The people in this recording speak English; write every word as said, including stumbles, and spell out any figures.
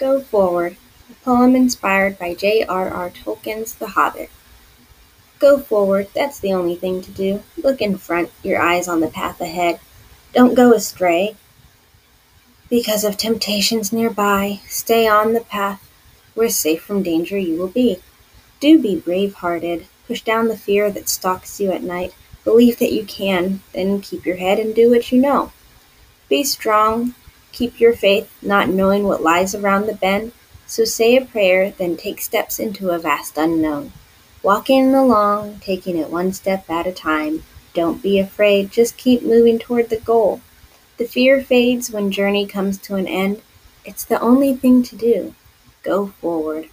Go Forward, a poem inspired by J R R Tolkien's The Hobbit. Go forward, that's the only thing to do. Look in front, your eyes on the path ahead. Don't go astray because of temptations nearby. Stay on the path where safe from danger you will be. Do be brave-hearted. Push down the fear that stalks you at night. Believe that you can, then keep your head and do what you know. Be strong. Keep your faith, not knowing what lies around the bend. So say a prayer, then take steps into a vast unknown. Walking along, taking it one step at a time. Don't be afraid, just keep moving toward the goal. The fear fades when journey comes to an end. It's the only thing to do. Go forward.